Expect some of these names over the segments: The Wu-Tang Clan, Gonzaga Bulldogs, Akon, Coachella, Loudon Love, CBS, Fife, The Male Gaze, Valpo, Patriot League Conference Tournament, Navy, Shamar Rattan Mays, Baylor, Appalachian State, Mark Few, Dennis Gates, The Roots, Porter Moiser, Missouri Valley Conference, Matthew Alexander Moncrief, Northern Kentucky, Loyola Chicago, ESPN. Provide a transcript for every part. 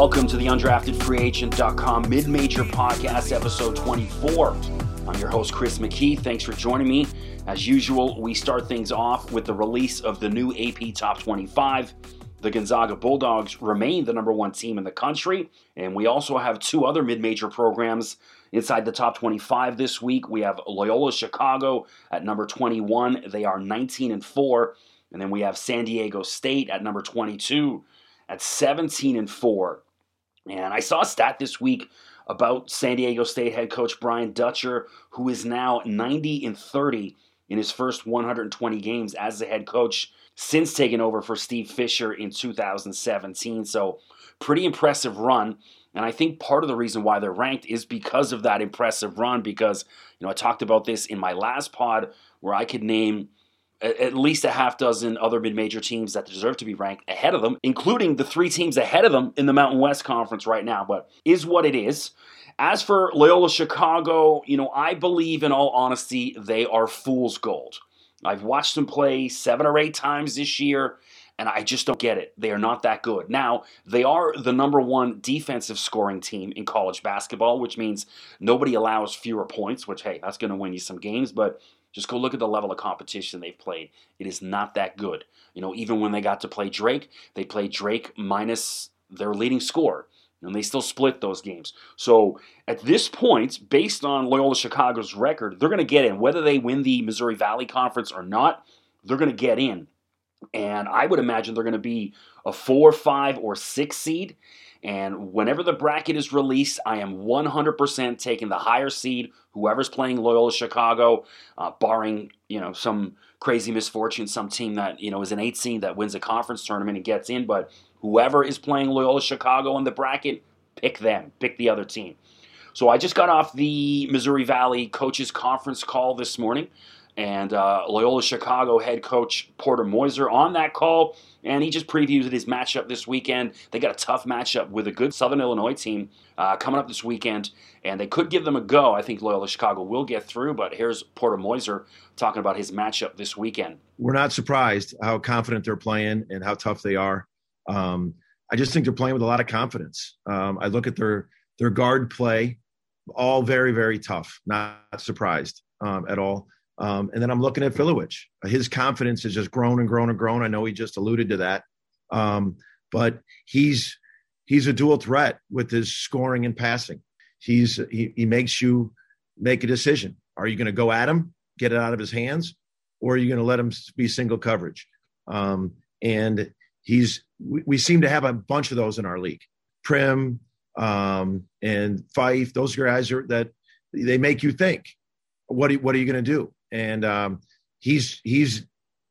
Welcome to the UndraftedFreeAgent.com Mid-Major Podcast, episode 24. I'm your host, Chris McKee. Thanks for joining me. As usual, we start things off with the release of the new AP Top 25. The Gonzaga Bulldogs remain the number one team in the country, and we also have two other mid-major programs inside the top 25 this week. We have Loyola Chicago at number 21. They are 19-4, and then we have San Diego State at number 22 at 17-4. And I saw a stat this week about San Diego State head coach Brian Dutcher, who is now 90-30 in his first 120 games as the head coach since taking over for Steve Fisher in 2017. So pretty impressive run. And I think part of the reason why they're ranked is because of that impressive run, because, you know, I talked about this in my last pod where I could name at least a half dozen other mid-major teams that deserve to be ranked ahead of them, including the three teams ahead of them in the Mountain West Conference right now, but is what it is. As for Loyola Chicago, you know, I believe in all honesty, they are fool's gold. I've watched them play 7 or 8 times this year, and I just don't get it. They are not that good. Now, they are the number one defensive scoring team in college basketball, which means nobody allows fewer points, which, hey, that's going to win you some games, but just go look at the level of competition they've played. It is not that good. You know, even when they got to play Drake, they played Drake minus their leading scorer, and they still split those games. So at this point, based on Loyola Chicago's record, they're going to get in. Whether they win the Missouri Valley Conference or not, they're going to get in. And I would imagine they're going to be a 4, 5, or 6 seed. And whenever the bracket is released, I am 100% taking the higher seed, whoever's playing Loyola Chicago, barring, you know, some crazy misfortune, some team that, you know, is an 8 seed that wins a conference tournament and gets in. But whoever is playing Loyola Chicago in the bracket, pick them, pick the other team. So I just got off the Missouri Valley Coaches Conference call this morning. And Loyola Chicago head coach Porter Moiser on that call, and he just previewed his matchup this weekend. They got a tough matchup with a good Southern Illinois team coming up this weekend, and they could give them a go. I think Loyola Chicago will get through, but here's Porter Moiser talking about his matchup this weekend. We're not surprised how confident they're playing and how tough they are. I just think they're playing with a lot of confidence. I look at their guard play, all very, very tough. Not surprised at all. And then I'm looking at Filowicz. His confidence has just grown and grown and grown. I know he just alluded to that. But he's a dual threat with his scoring and passing. He makes you make a decision. Are you going to go at him, get it out of his hands, or are you going to let him be single coverage? And we seem to have a bunch of those in our league. Prim and Fife, those guys are that they make you think. What are you going to do? And he's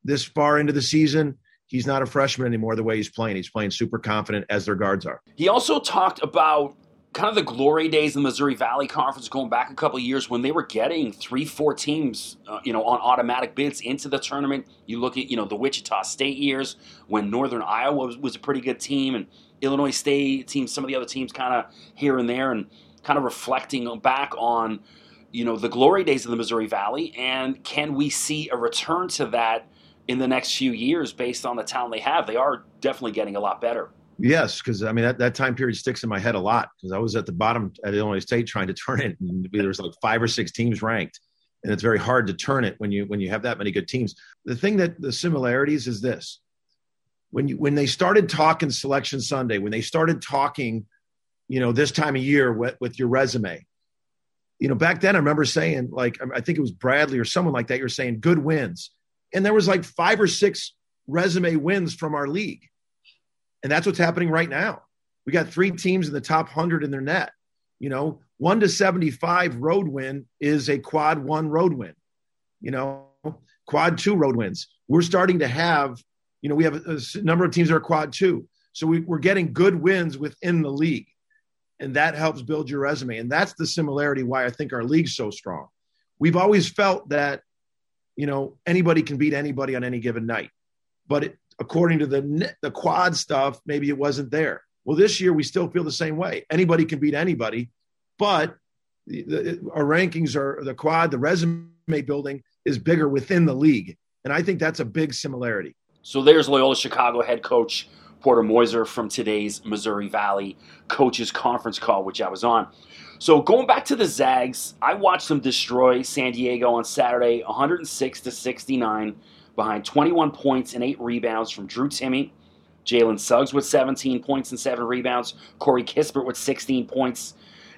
this far into the season. He's not a freshman anymore the way he's playing. He's playing super confident as their guards are. He also talked about kind of the glory days in the Missouri Valley Conference going back a couple of years when they were getting 3-4 teams, on automatic bids into the tournament. You look at, the Wichita State years when Northern Iowa was a pretty good team and Illinois State team, some of the other teams kind of here and there, and kind of reflecting back on the glory days of the Missouri Valley, and can we see a return to that in the next few years based on the talent they have? They are definitely getting a lot better. Yes, because, that time period sticks in my head a lot because I was at the bottom at Illinois State trying to turn it, and there's like 5 or 6 teams ranked, and it's very hard to turn it when you have that many good teams. The thing that the similarities is this. When they started talking Selection Sunday, when they started talking, this time of year with your resume, back then I remember saying, like, I think it was Bradley or someone like that, you're saying good wins. And there was like 5 or 6 resume wins from our league. And that's what's happening right now. We got 3 teams in the top 100 in their net. 1-75 road win is a quad 1 road win, quad 2 road wins. We're starting to have, we have a number of teams that are quad 2. So we're getting good wins within the league. And that helps build your resume. And that's the similarity why I think our league's so strong. We've always felt that, anybody can beat anybody on any given night. But according to the quad stuff, maybe it wasn't there. Well, this year we still feel the same way. Anybody can beat anybody. But our rankings are the quad, the resume building is bigger within the league. And I think that's a big similarity. So there's Loyola Chicago head coach Porter Moiser from today's Missouri Valley Coaches Conference call, which I was on. So going back to the Zags, I watched them destroy San Diego on Saturday, 106-69, behind 21 points and 8 rebounds from Drew Timmy, Jalen Suggs with 17 points and 7 rebounds, Corey Kispert with 16 points,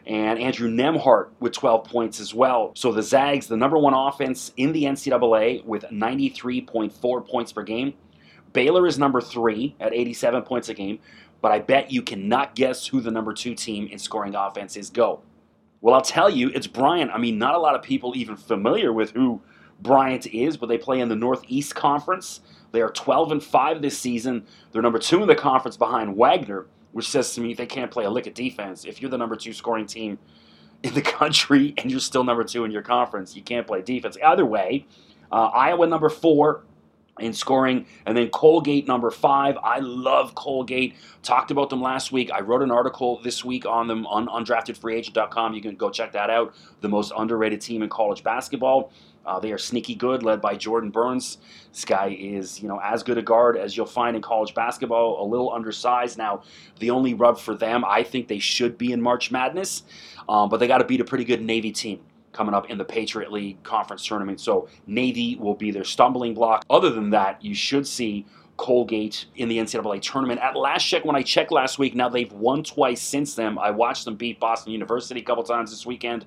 and Andrew Nembhardt with 12 points as well. So the Zags, the number one offense in the NCAA with 93.4 points per game. Baylor is number 3 at 87 points a game, but I bet you cannot guess who the number 2 team in scoring offense is. Go. Well, I'll tell you, it's Bryant. I mean, not a lot of people even familiar with who Bryant is, but they play in the Northeast Conference. They are 12-5 this season. They're number 2 in the conference behind Wagner, which says to me they can't play a lick of defense. If you're the number 2 scoring team in the country and you're still number 2 in your conference, you can't play defense. Either way, Iowa number 4 in scoring, and then Colgate number 5. I love Colgate. Talked about them last week. I wrote an article this week on them on UndraftedFreeAgent.com. You can go check that out. The most underrated team in college basketball. They are sneaky good, led by Jordan Burns. This guy is, you know, as good a guard as you'll find in college basketball, a little undersized. Now, the only rub for them, I think they should be in March Madness, but they got to beat a pretty good Navy team coming up in the Patriot League Conference Tournament. So Navy will be their stumbling block. Other than that, you should see Colgate in the NCAA tournament. At last check, when I checked last week, now they've won twice since then. I watched them beat Boston University a couple times this weekend.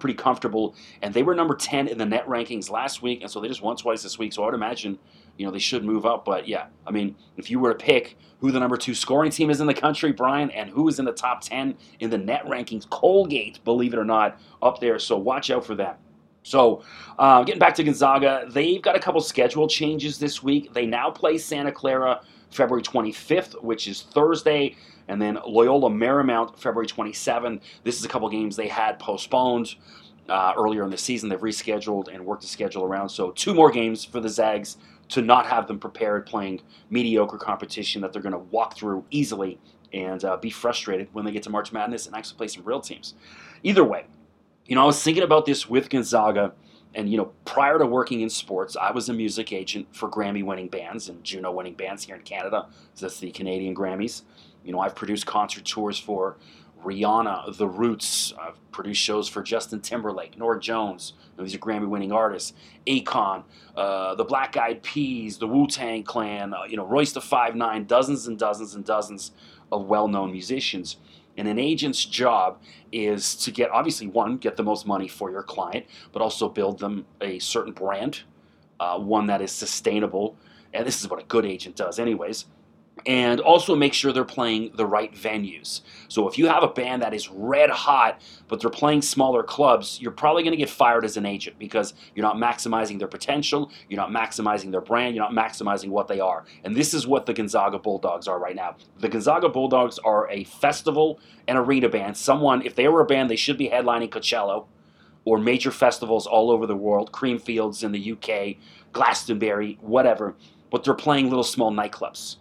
Pretty comfortable. And they were number 10 in the net rankings last week, and so they just won twice this week. So I would imagine, you know, they should move up. But, yeah, I mean, if you were to pick who the number 2 scoring team is in the country, Brian, and who is in the top 10 in the net rankings, Colgate, believe it or not, up there. So watch out for that. So getting back to Gonzaga, they've got a couple schedule changes this week. They now play Santa Clara February 25th, which is Thursday, and then Loyola Marymount February 27th. This is a couple games they had postponed earlier in the season. They've rescheduled and worked the schedule around. So 2 more games for the Zags to not have them prepared playing mediocre competition that they're going to walk through easily and be frustrated when they get to March Madness and actually play some real teams. Either way, you know, I was thinking about this with Gonzaga, and, you know, prior to working in sports, I was a music agent for Grammy-winning bands and Juno-winning bands here in Canada. So that's the Canadian Grammys. You know, I've produced concert tours for Rihanna, The Roots. I've produced shows for Justin Timberlake, Norah Jones. You know, these are Grammy-winning artists. Akon, the Black Eyed Peas, the Wu-Tang Clan, you know, Royce the 5'9", dozens and dozens and dozens of well-known musicians. And an agent's job is to get, obviously, one, get the most money for your client, but also build them a certain brand, one that is sustainable. And this is what a good agent does anyways. And also make sure they're playing the right venues. So if you have a band that is red hot, but they're playing smaller clubs, you're probably going to get fired as an agent because you're not maximizing their potential, you're not maximizing their brand, you're not maximizing what they are. And this is what the Gonzaga Bulldogs are right now. The Gonzaga Bulldogs are a festival and arena band. Someone, if they were a band, they should be headlining Coachella or major festivals all over the world, Creamfields in the UK, Glastonbury, whatever, but they're playing little small nightclubs.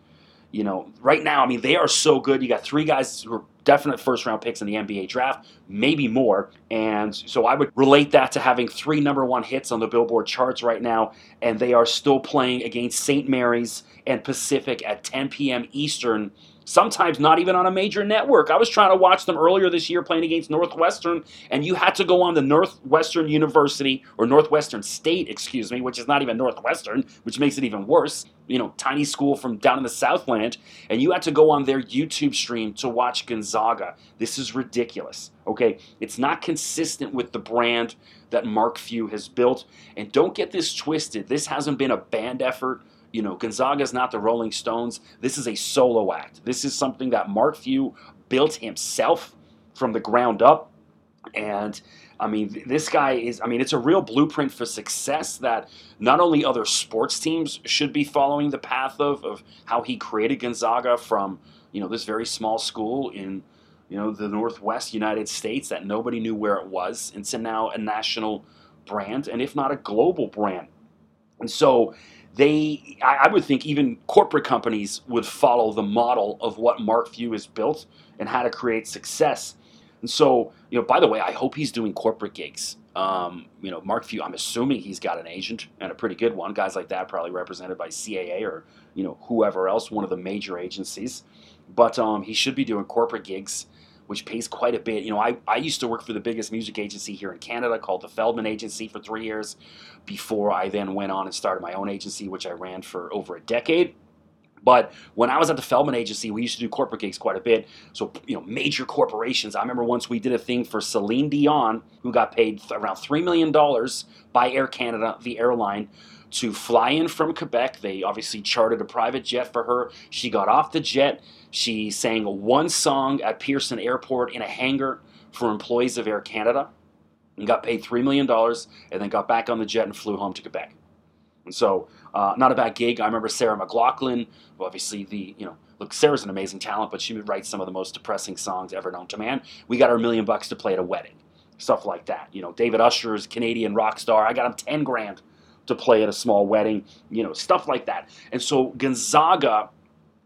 You know, right now, I mean, they are so good. You got 3 guys who are definite first-round picks in the NBA draft, maybe more. And so I would relate that to having 3 number 1 hits on the Billboard charts right now, and they are still playing against St. Mary's and Pacific at 10 p.m. Eastern, sometimes not even on a major network. I was trying to watch them earlier this year playing against Northwestern, and you had to go on the Northwestern University, or Northwestern State, excuse me, which is not even Northwestern, which makes it even worse. You know, tiny school from down in the Southland, and you had to go on their YouTube stream to watch Gonzaga. This is ridiculous, okay? It's not consistent with the brand that Mark Few has built, and don't get this twisted. This hasn't been a band effort. You know, Gonzaga's not the Rolling Stones. This is a solo act. This is something that Mark Few built himself from the ground up. And, I mean, this guy is, I mean, it's a real blueprint for success that not only other sports teams should be following the path of how he created Gonzaga from, you know, this very small school in, you know, the Northwest United States that nobody knew where it was into now a national brand and if not a global brand. And so they, I would think even corporate companies would follow the model of what Mark Few has built and how to create success. And so, you know, by the way, I hope he's doing corporate gigs. You know, Mark Few, I'm assuming he's got an agent and a pretty good one. Guys like that probably represented by CAA or, you know, whoever else, one of the major agencies. But he should be doing corporate gigs, which pays quite a bit. You know, I used to work for the biggest music agency here in Canada called the Feldman Agency for 3 years before I then went on and started my own agency, which I ran for over a decade. But when I was at the Feldman Agency, we used to do corporate gigs quite a bit. So, you know, major corporations. I remember once we did a thing for Celine Dion, who got paid around $3 million by Air Canada, the airline, to fly in from Quebec. They obviously chartered a private jet for her. She got off the jet. She sang one song at Pearson Airport in a hangar for employees of Air Canada and got paid $3 million and then got back on the jet and flew home to Quebec. And so, not a bad gig. I remember Sarah McLachlan, who obviously look, Sarah's an amazing talent, but she would write some of the most depressing songs ever known to man. We got her $1 million to play at a wedding, stuff like that. You know, David Usher's Canadian rock star. I got him 10 grand to play at a small wedding, you know, stuff like that. And so Gonzaga,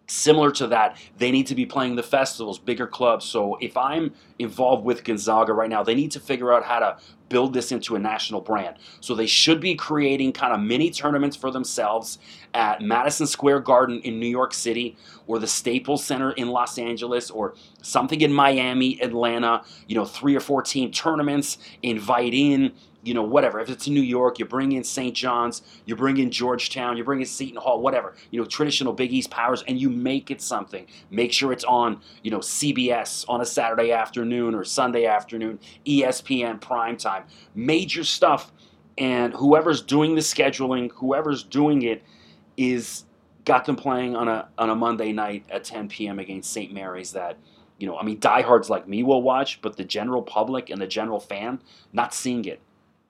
similar to that, they need to be playing the festivals, bigger clubs. So if I'm involved with Gonzaga right now, they need to figure out how to build this into a national brand. So they should be creating kind of mini tournaments for themselves at Madison Square Garden in New York City, or the Staples Center in Los Angeles, or something in Miami, Atlanta, you know, 3 or 4 team tournaments, invite in, you know, whatever. If it's in New York, you bring in St. John's, you bring in Georgetown, you bring in Seton Hall, whatever, you know, traditional Big East powers, and you make it something. Make sure it's on, you know, CBS on a Saturday afternoon or Sunday afternoon, ESPN primetime, major stuff. And whoever's doing the scheduling, whoever's doing it, is got them playing on a Monday night at 10 p.m. against St. Mary's that, you know, I mean, diehards like me will watch, but the general public and the general fan, not seeing it.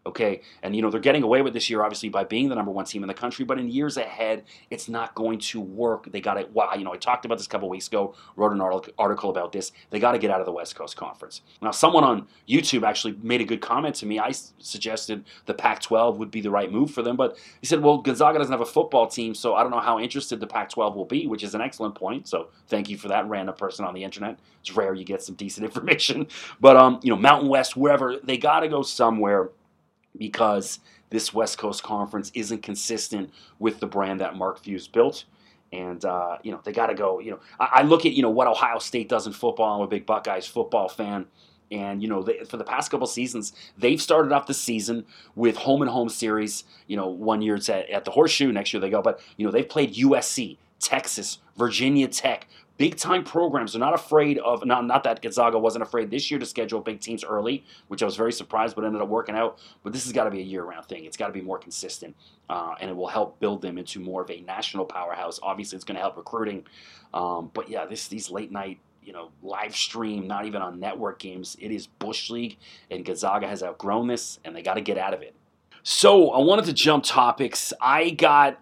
Okay, and you know, they're getting away with this year, obviously, by being the number 1 team in the country, but in years ahead, it's not going to work. They got to, you know, I talked about this a couple weeks ago, wrote an article about this. They got to get out of the West Coast Conference. Now, someone on YouTube actually made a good comment to me. I suggested the Pac-12 would be the right move for them, but he said, well, Gonzaga doesn't have a football team, so I don't know how interested the Pac-12 will be, which is an excellent point, so thank you for that random person on the internet. It's rare you get some decent information, but, you know, Mountain West, wherever, they got to go somewhere, because this West Coast Conference isn't consistent with the brand that Mark Few's built. And, you know, they got to go, you know, I look at, you know, what Ohio State does in football. I'm a big Buckeyes football fan. And, you know, they, for the past couple seasons, they've started off the season with home and home series. You know, one year it's at the Horseshoe, next year they go. But, you know, they've played USC, Texas, Virginia Tech, big-time programs. They're not afraid of, not that Gonzaga wasn't afraid this year to schedule big teams early, which I was very surprised, but ended up working out. But this has got to be a year-round thing. It's got to be more consistent, and it will help build them into more of a national powerhouse. Obviously, it's going to help recruiting. But, yeah, these late-night, you know, live stream, not even on network games, it is Bush League, and Gonzaga has outgrown this, and they got to get out of it. So I wanted to jump topics. I got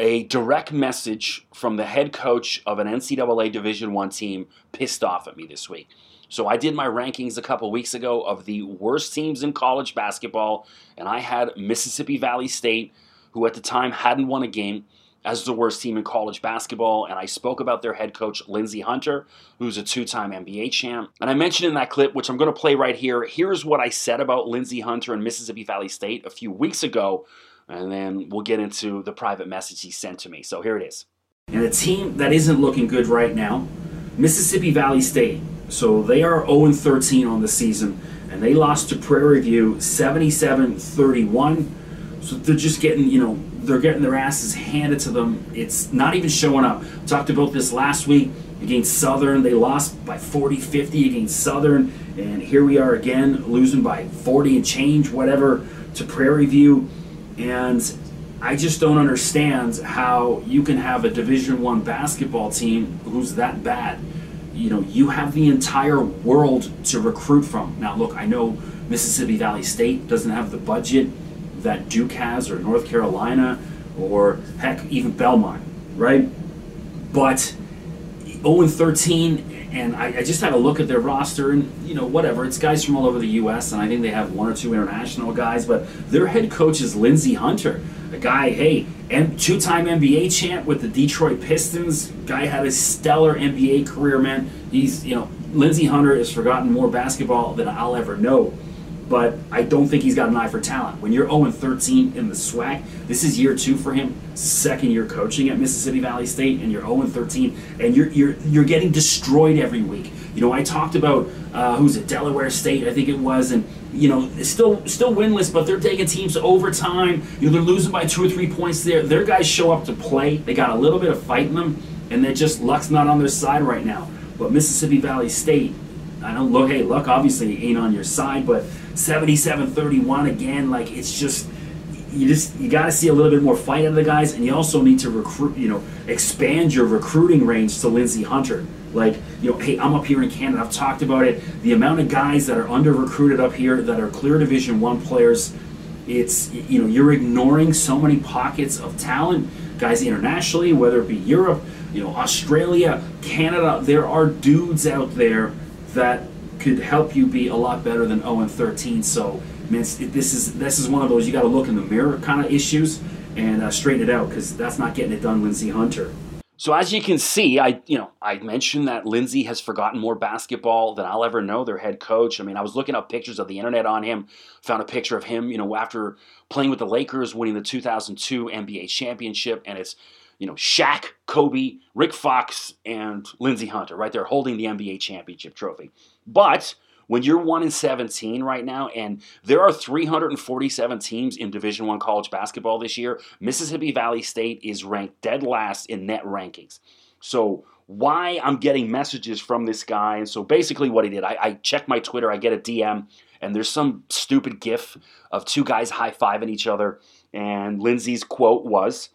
a direct message from the head coach of an NCAA Division I team pissed off at me this week. So I did my rankings a couple weeks ago of the worst teams in college basketball, and I had Mississippi Valley State, who at the time hadn't won a game, as the worst team in college basketball, and I spoke about their head coach, Lindsey Hunter, who's a two-time NBA champ. And I mentioned in that clip, which I'm going to play right here, here's what I said about Lindsey Hunter and Mississippi Valley State a few weeks ago, and then we'll get into the private message he sent to me. So here it is. And a team that isn't looking good right now, Mississippi Valley State. So they are 0-13 on the season, and they lost to Prairie View 77-31. So they're just getting, you know, they're getting their asses handed to them. It's not even showing up. Talked about this last week against Southern. They lost by 40-50 against Southern, and here we are again losing by 40 and change, whatever, to Prairie View. And I just don't understand how you can have a Division I basketball team who's that bad. You know, you have the entire world to recruit from. Now, look, I know Mississippi Valley State doesn't have the budget that Duke has, or North Carolina, or heck, even Belmont, right? But 0-13, and I just had a look at their roster, and, you know, whatever, it's guys from all over the U.S., and I think they have 1 or 2 international guys, but their head coach is Lindsey Hunter, a guy, hey, two-time NBA champ with the Detroit Pistons. Guy had a stellar NBA career, man. He's, you know, Lindsey Hunter has forgotten more basketball than I'll ever know. but I don't think he's got an eye for talent. When you're 0-13 in the SWAC, this is year two for him, second year coaching at Mississippi Valley State, and you're 0-13, and you're getting destroyed every week. You know, I talked about who's it, Delaware State, I think it was, and you know, still winless, but they're taking teams to overtime. You know, they're losing by 2 or 3 points there. Their guys show up to play. They got a little bit of fight in them, and they're just luck's not on their side right now. But Mississippi Valley State, I don't look. Hey, luck obviously ain't on your side, but 77-31 again. Like, it's just you got to see a little bit more fight out of the guys, and you also need to recruit. You know, expand your recruiting range to Lindsey Hunter. Like, you know, hey, I'm up here in Canada. I've talked about it. The amount of guys that are under recruited up here that are clear Division I players, it's, you know, you're ignoring so many pockets of talent. Guys internationally, whether it be Europe, you know, Australia, Canada, there are dudes out there that could help you be a lot better than 0-13. So, I mean, this is one of those you got to look in the mirror kind of issues and straighten it out, because that's not getting it done, Lindsey Hunter. So as you can see, I mentioned that Lindsey has forgotten more basketball than I'll ever know, their head coach. I mean, I was looking up pictures of the internet on him, found a picture of him, you know, after playing with the Lakers, winning the 2002 NBA championship, and it's, you know, Shaq, Kobe, Rick Fox, and Lindsey Hunter right there holding the NBA championship trophy. But when you're 1-17 right now, and there are 347 teams in Division I college basketball this year, Mississippi Valley State is ranked dead last in net rankings. So why I'm getting messages from this guy, and so basically what he did, I check my Twitter, I get a DM, and there's some stupid gif of two guys high-fiving each other, and Lindsey's quote was,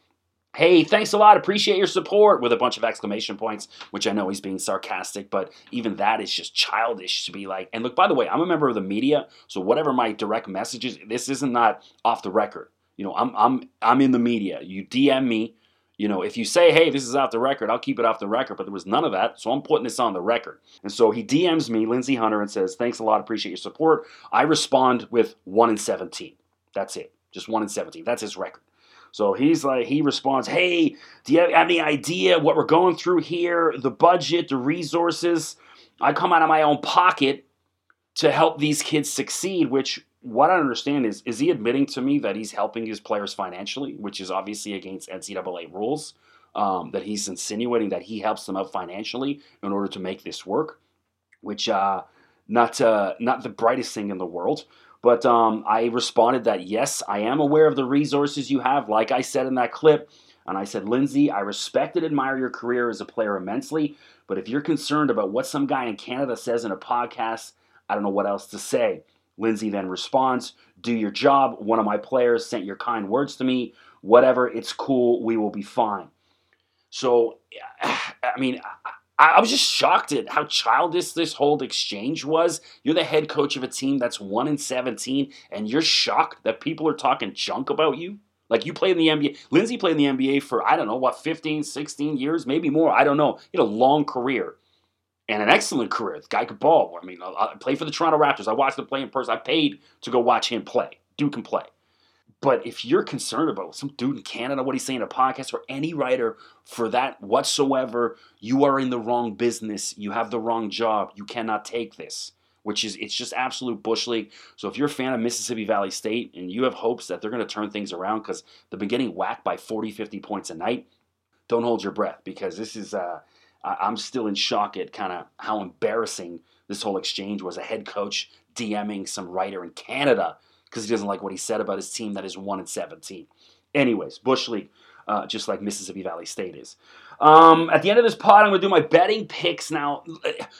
"Hey, thanks a lot, appreciate your support," with a bunch of exclamation points, which I know he's being sarcastic, but even that is just childish to be like, and look, by the way, I'm a member of the media, so whatever my direct messages, this isn't not off the record. You know, I'm in the media. You DM me, you know, if you say, hey, this is off the record, I'll keep it off the record, but there was none of that, so I'm putting this on the record. And so he DMs me, Lindsey Hunter, and says, thanks a lot, appreciate your support. I respond with 1-17. That's it, just 1-17. That's his record. So he's like, he responds, hey, do you have any idea what we're going through here? The budget, the resources. I come out of my own pocket to help these kids succeed, which what I understand is he admitting to me that he's helping his players financially, which is obviously against NCAA rules, that he's insinuating that he helps them out financially in order to make this work, which not the brightest thing in the world. But I responded that, yes, I am aware of the resources you have, like I said in that clip. And I said, Lindsey, I respect and admire your career as a player immensely, but if you're concerned about what some guy in Canada says in a podcast, I don't know what else to say. Lindsey then responds, do your job. One of my players sent your kind words to me. Whatever, it's cool. We will be fine. So, I mean, I was just shocked at how childish this whole exchange was. You're the head coach of a team that's 1-17, and you're shocked that people are talking junk about you? Like, you played in the NBA. Lindsey played in the NBA for, I don't know, what, 15, 16 years, maybe more. I don't know. He had a long career and an excellent career. The guy could ball. I mean, I played for the Toronto Raptors. I watched him play in person. I paid to go watch him play. Dude can play. But if you're concerned about some dude in Canada, what he's saying in a podcast, or any writer for that whatsoever, you are in the wrong business. You have the wrong job. You cannot take this, which is, it's just absolute bush league. So if you're a fan of Mississippi Valley State and you have hopes that they're going to turn things around because they've been getting whacked by 40, 50 points a night, don't hold your breath, because this is, I'm still in shock at kind of how embarrassing this whole exchange was. A head coach DMing some writer in Canada because he doesn't like what he said about his team that is 1-17. Anyways, bush league, just like Mississippi Valley State is. At the end of this pod, I'm going to do my betting picks. Now,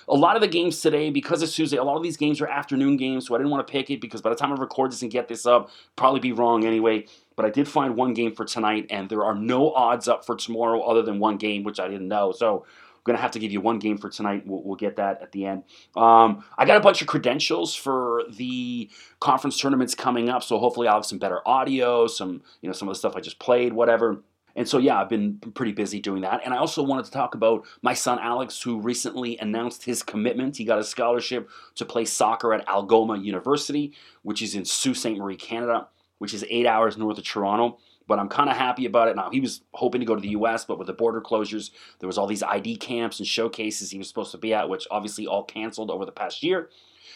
a lot of the games today, because it's Tuesday, a lot of these games are afternoon games, so I didn't want to pick it because by the time I record this and get this up, probably be wrong anyway. But I did find one game for tonight, and there are no odds up for tomorrow other than one game, which I didn't know. So I'm going to have to give you one game for tonight. We'll get that at the end. I got a bunch of credentials for the conference tournaments coming up, so hopefully I'll have some better audio, some of the stuff I just played, whatever. And so, yeah, I've been pretty busy doing that. And I also wanted to talk about my son, Alex, who recently announced his commitment. He got a scholarship to play soccer at Algoma University, which is in Sault Ste. Marie, Canada, which is 8 hours north of Toronto. but I'm kind of happy about it. Now, he was hoping to go to the U.S., but with the border closures, there was all these ID camps and showcases he was supposed to be at, which obviously all canceled over the past year.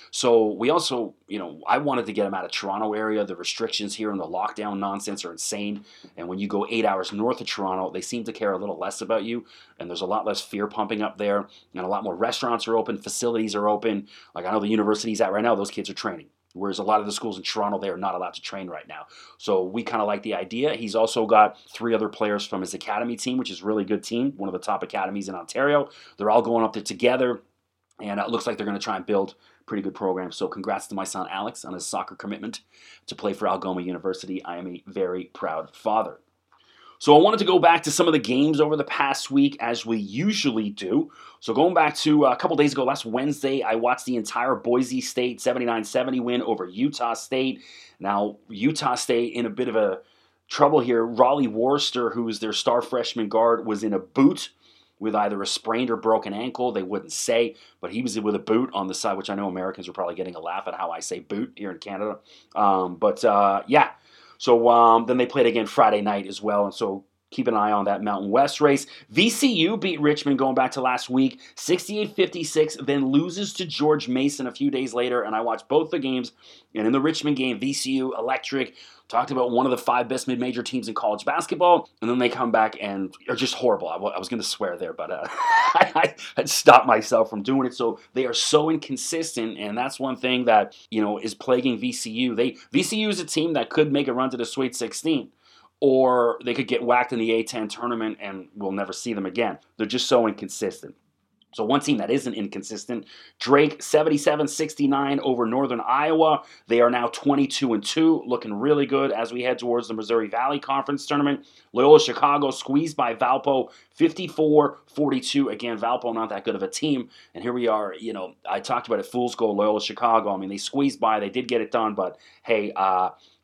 So we also, you know, I wanted to get him out of Toronto area. The restrictions here and the lockdown nonsense are insane. And when you go 8 hours north of Toronto, they seem to care a little less about you. And there's a lot less fear pumping up there. And a lot more restaurants are open. Facilities are open. Like I know the university's at right now, those kids are training. Whereas a lot of the schools in Toronto, they are not allowed to train right now. So we kind of like the idea. He's also got 3 other players from his academy team, which is a really good team. One of the top academies in Ontario. They're all going up there together. And it looks like they're going to try and build pretty good program. So congrats to my son Alex on his soccer commitment to play for Algoma University. I am a very proud father. So I wanted to go back to some of the games over the past week as we usually do. So going back to a couple days ago, last Wednesday, I watched the entire Boise State 79-70 win over Utah State. Now, Utah State in a bit of a trouble here. Raleigh Warster, who is their star freshman guard, was in a boot with either a sprained or broken ankle. They wouldn't say, but he was with a boot on the side, which I know Americans are probably getting a laugh at how I say boot here in Canada. Then they played again Friday night as well, and so keep an eye on that Mountain West race. VCU beat Richmond going back to last week, 68-56, then loses to George Mason a few days later, and I watched both the games, and in the Richmond game, VCU, electric, talked about one of the 5 best mid-major teams in college basketball, and then they come back and are just horrible. I was going to swear there, but I had stopped myself from doing it. So they are so inconsistent, and that's one thing that, you know, is plaguing VCU. VCU is a team that could make a run to the Sweet 16. Or they could get whacked in the A-10 tournament and we'll never see them again. They're just so inconsistent. So one team that isn't inconsistent, Drake, 77-69 over Northern Iowa. They are now 22-2, looking really good as we head towards the Missouri Valley Conference tournament. Loyola Chicago squeezed by Valpo, 54-42. Again, Valpo not that good of a team. And here we are, you know, I talked about it, fool's gold, Loyola Chicago. I mean, they squeezed by, they did get it done, but hey,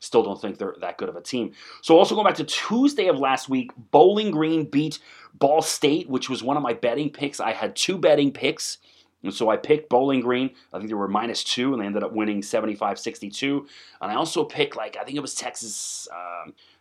still don't think they're that good of a team. So also going back to Tuesday of last week, Bowling Green beat Ball State, which was one of my betting picks. I had 2 betting picks, and so I picked Bowling Green. I think they were -2, and they ended up winning 75-62. And I also picked, I think it was Texas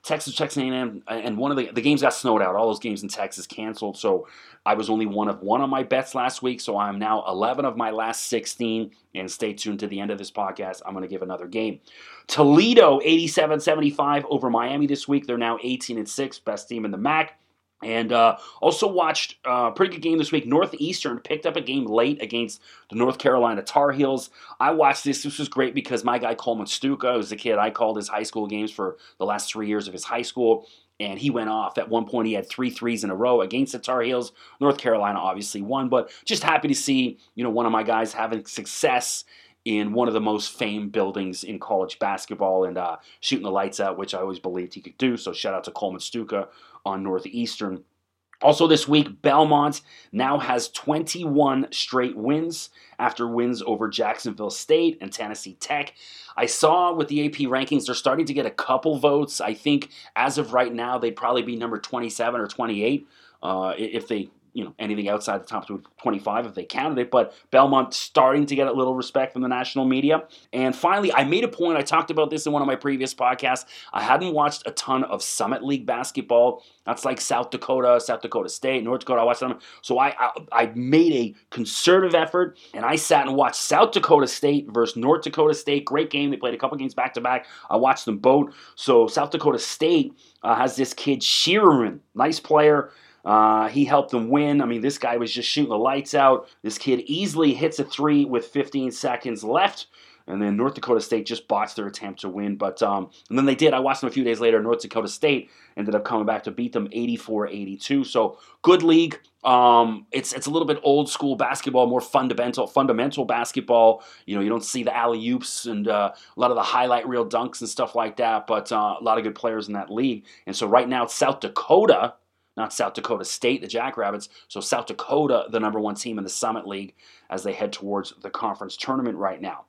A&M, and one of the games got snowed out. All those games in Texas canceled, so I was only 1 of 1 on my bets last week, so I'm now 11 of my last 16, and stay tuned to the end of this podcast. I'm going to give another game. Toledo, 87-75 over Miami this week. They're now 18-6, best team in the MAC. And also watched a pretty good game this week. Northeastern picked up a game late against the North Carolina Tar Heels. I watched this. This was great because my guy Coleman Stuka, who's a kid I called his high school games for the last 3 years of his high school, and he went off. At one point, he had 3 threes in a row against the Tar Heels. North Carolina obviously won, but just happy to see, you know, one of my guys having success in one of the most famed buildings in college basketball and shooting the lights out, which I always believed he could do. So shout out to Coleman Stuka on Northeastern. Also this week, Belmont now has 21 straight wins after wins over Jacksonville State and Tennessee Tech. I saw with the AP rankings, they're starting to get a couple votes. I think as of right now, they'd probably be number 27 or 28 if they... you know, anything outside the top 25 if they counted it, but Belmont starting to get a little respect from the national media. And finally, I made a point, I talked about this in one of my previous podcasts, I hadn't watched a ton of Summit League basketball. That's like South Dakota State, North Dakota, I watched them. So I made a concerted effort, and I sat and watched South Dakota State versus North Dakota State. Great game. They played a couple games back-to-back. I watched them both. So South Dakota State has this kid, Sheeran, nice player. He helped them win. I mean, this guy was just shooting the lights out. This kid easily hits a 3 with 15 seconds left. And then North Dakota State just botched their attempt to win. But and then they did. I watched them a few days later. North Dakota State ended up coming back to beat them 84-82. So good league. It's a little bit old school basketball, more fundamental basketball. You know, you don't see the alley-oops and a lot of the highlight reel dunks and stuff like that. But a lot of good players in that league. And so right now, South Dakota... not South Dakota State, the Jackrabbits. So South Dakota, the number 1 team in the Summit League as they head towards the conference tournament right now.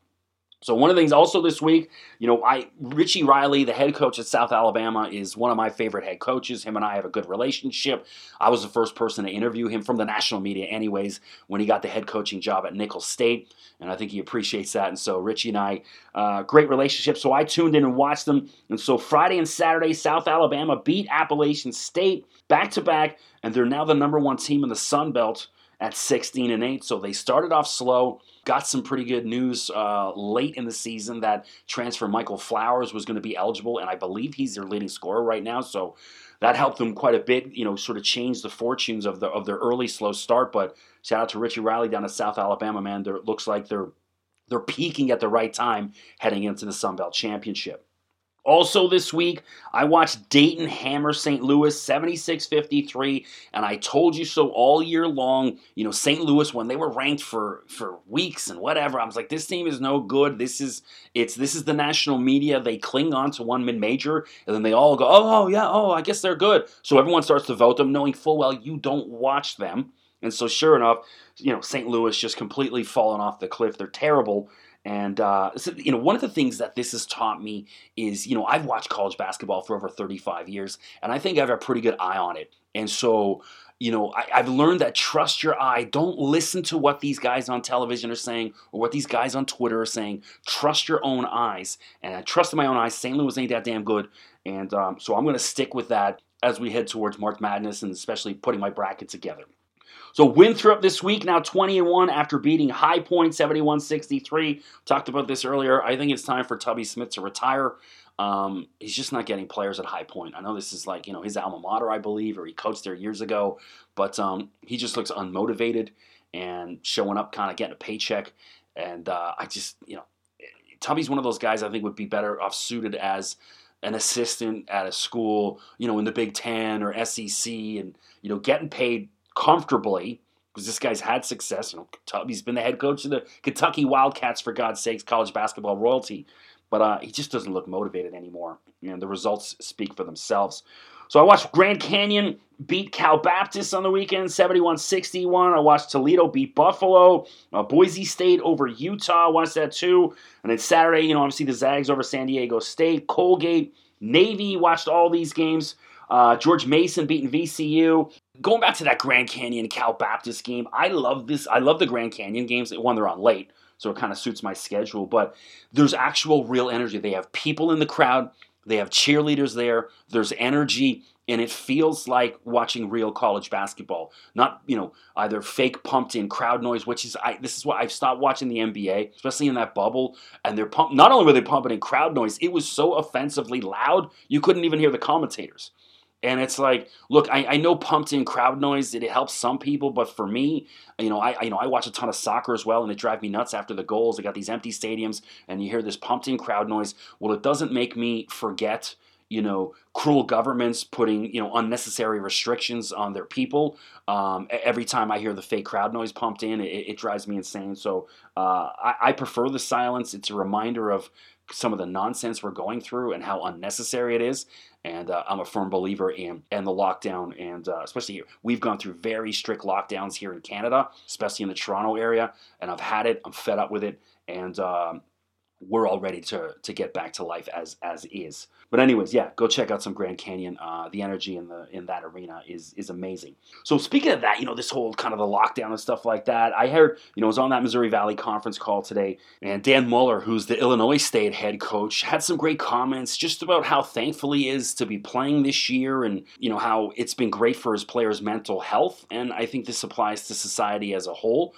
So one of the things also this week, you know, Richie Riley, the head coach at South Alabama, is one of my favorite head coaches. Him and I have a good relationship. I was the first person to interview him from the national media anyways when he got the head coaching job at Nicholls State, and I think he appreciates that. And so Richie and I, great relationship. So I tuned in and watched them. And so Friday and Saturday, South Alabama beat Appalachian State back-to-back, and they're now the number one team in the Sun Belt at 16-8. So they started off slow. Got some pretty good news late in the season that transfer Michael Flowers was going to be eligible, and I believe he's their leading scorer right now. So that helped them quite a bit, you know, sort of change the fortunes of their early slow start. But shout out to Richie Riley down at South Alabama, man. It looks like they're peaking at the right time heading into the Sun Belt Championship. Also this week, I watched Dayton hammer St. Louis 76-53, and I told you so all year long. You know, St. Louis, when they were ranked for weeks and whatever, I was like, this team is no good. This is the national media. They cling on to one mid-major, and then they all go, I guess they're good. So everyone starts to vote them, knowing full well you don't watch them. And so sure enough, you know, St. Louis just completely fallen off the cliff. They're terrible. And, so, you know, one of the things that this has taught me is, you know, I've watched college basketball for over 35 years, and I think I have a pretty good eye on it. And so, you know, I've learned that trust your eye. Don't listen to what these guys on television are saying or what these guys on Twitter are saying. Trust your own eyes. And I trusted my own eyes. St. Louis ain't that damn good. And so I'm going to stick with that as we head towards March Madness and especially putting my bracket together. So Winthrop this week, now 20-1 after beating High Point 71-63. Talked about this earlier. I think it's time for Tubby Smith to retire. He's just not getting players at High Point. I know this is like, you know, his alma mater, I believe, or he coached there years ago. But he just looks unmotivated and showing up, kind of getting a paycheck. And I just, you know, Tubby's one of those guys I think would be better off suited as an assistant at a school, you know, in the Big Ten or SEC and, you know, getting paid comfortably, because this guy's had success. You know, he's been the head coach of the Kentucky Wildcats, for God's sakes, college basketball royalty. But he just doesn't look motivated anymore. You know, the results speak for themselves. So I watched Grand Canyon beat Cal Baptist on the weekend, 71-61. I watched Toledo beat Buffalo. Boise State over Utah. I watched that too. And then Saturday, you know, obviously the Zags over San Diego State. Colgate, Navy, watched all these games. George Mason beating VCU. Going back to that Grand Canyon Cal Baptist game, I love this. I love the Grand Canyon games. One, they're on late, so it kind of suits my schedule. But there's actual real energy. They have people in the crowd. They have cheerleaders there. There's energy, and it feels like watching real college basketball. Not, you know, either fake pumped-in crowd noise, which is this is why I've stopped watching the NBA, especially in that bubble. And they're not only were they pumping in crowd noise, it was so offensively loud you couldn't even hear the commentators. And it's like, look, I know pumped-in crowd noise, it helps some people, but for me, you know, I watch a ton of soccer as well, and it drives me nuts after the goals. They got these empty stadiums, and you hear this pumped-in crowd noise. Well, it doesn't make me forget, you know, cruel governments putting, you know, unnecessary restrictions on their people. Every time I hear the fake crowd noise pumped in, it drives me insane. So I prefer the silence. It's a reminder of some of the nonsense we're going through and how unnecessary it is. And I'm a firm believer in the lockdown, and especially here. We've gone through very strict lockdowns here in Canada, especially in the Toronto area, and I've had it. I'm fed up with it, and we're all ready to get back to life as is. But anyways, yeah, go check out some Grand Canyon. The energy in that arena is amazing. So speaking of that, you know, this whole kind of the lockdown and stuff like that, I heard, you know, I was on that Missouri Valley Conference call today, and Dan Muller, who's the Illinois State head coach, had some great comments just about how thankful he is to be playing this year and, you know, how it's been great for his players' mental health. And I think this applies to society as a whole.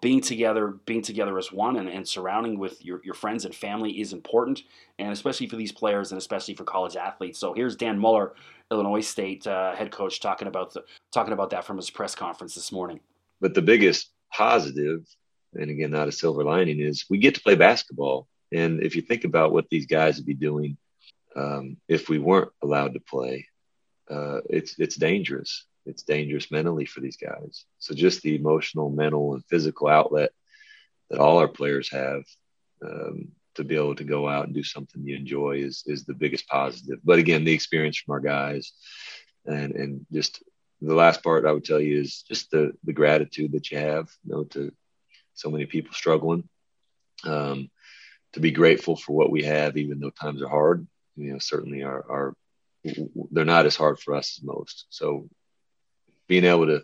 Being together as one and surrounding with your friends and family is important, and especially for these players and especially for college athletes. So here's Dan Muller, Illinois State head coach, talking about that from his press conference this morning. But the biggest positive, and again, not a silver lining, is we get to play basketball. And if you think about what these guys would be doing if we weren't allowed to play, it's dangerous. It's dangerous mentally for these guys. So just the emotional, mental, and physical outlet that all our players have to be able to go out and do something you enjoy is the biggest positive. But again, the experience from our guys and just the last part I would tell you is just the gratitude that you have, you know, to so many people struggling to be grateful for what we have, even though times are hard. You know, certainly our they're not as hard for us as most. So being able to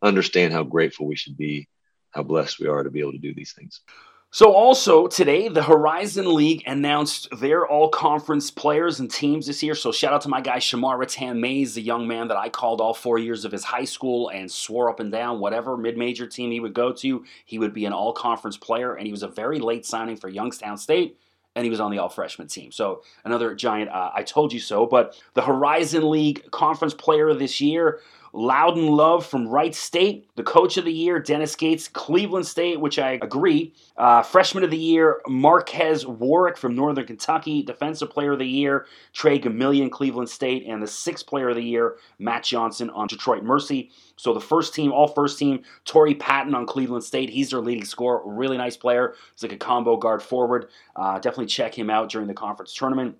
understand how grateful we should be, how blessed we are to be able to do these things. So also today, the Horizon League announced their all-conference players and teams this year. So shout out to my guy, Shamar Rattan Mays, the young man that I called all 4 years of his high school and swore up and down, whatever mid-major team he would go to, he would be an all-conference player. And he was a very late signing for Youngstown State, and he was on the all-freshman team. So another giant, I told you so. But the Horizon League conference player this year, Loudon Love from Wright State, the coach of the year, Dennis Gates, Cleveland State, which I agree. Freshman of the year, Marquez Warwick from Northern Kentucky. Defensive player of the year, Trey Gamillion, Cleveland State. And the sixth player of the year, Matt Johnson on Detroit Mercy. So the first team, all first team, Torrey Patton on Cleveland State. He's their leading scorer. Really nice player. He's like a combo guard forward. Definitely check him out during the conference tournament.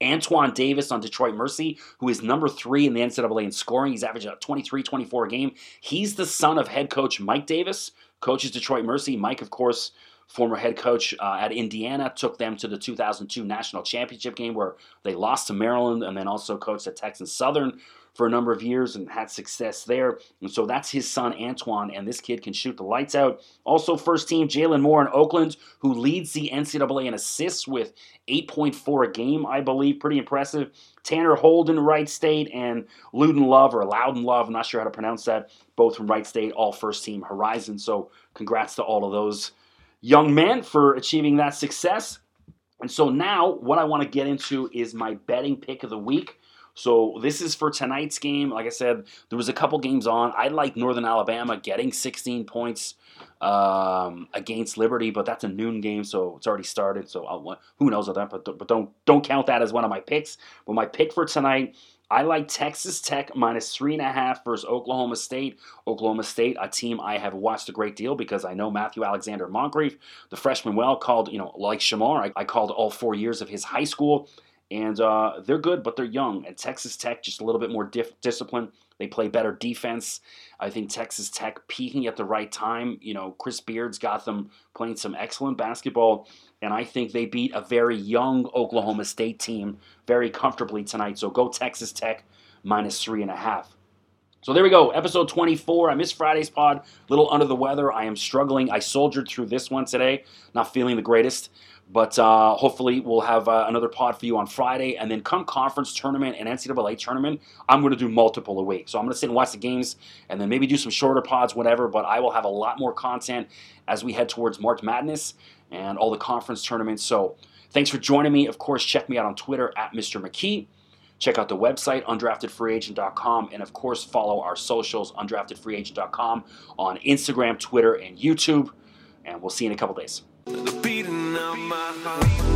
Antoine Davis on Detroit Mercy, who is number 3 in the NCAA in scoring. He's averaging about 23-24 a game. He's the son of head coach Mike Davis, coaches Detroit Mercy. Mike, of course, former head coach at Indiana, took them to the 2002 National Championship game where they lost to Maryland, and then also coached at Texas Southern for a number of years and had success there. And so that's his son, Antoine, and this kid can shoot the lights out. Also first team, Jalen Moore in Oakland, who leads the NCAA in assists with 8.4 a game, I believe. Pretty impressive. Tanner Holden, Wright State, and Loudon Love, I'm not sure how to pronounce that, both from Wright State, all first team Horizon. So congrats to all of those young men for achieving that success. And so now what I want to get into is my betting pick of the week. So this is for tonight's game. Like I said, there was a couple games on. I like Northern Alabama getting 16 points against Liberty, but that's a noon game, so it's already started. So who knows about that, but don't count that as one of my picks. But my pick for tonight, I like Texas Tech minus 3.5 versus Oklahoma State. Oklahoma State, a team I have watched a great deal because I know Matthew Alexander Moncrief, the freshman, well, called, you know, like Shamar, I called all 4 years of his high school. And they're good, but they're young. And Texas Tech, just a little bit more discipline. They play better defense. I think Texas Tech peaking at the right time. You know, Chris Beard's got them playing some excellent basketball. And I think they beat a very young Oklahoma State team very comfortably tonight. So go Texas Tech minus 3.5. So there we go, episode 24. I missed Friday's pod, a little under the weather. I am struggling. I soldiered through this one today, not feeling the greatest. But hopefully we'll have another pod for you on Friday. And then come conference tournament and NCAA tournament, I'm going to do multiple a week. So I'm going to sit and watch the games and then maybe do some shorter pods, whatever. But I will have a lot more content as we head towards March Madness and all the conference tournaments. So thanks for joining me. Of course, check me out on Twitter at Mr. McKee. Check out the website, UndraftedFreeAgent.com. And, of course, follow our socials, UndraftedFreeAgent.com, on Instagram, Twitter, and YouTube. And we'll see you in a couple days. The beating of my heart.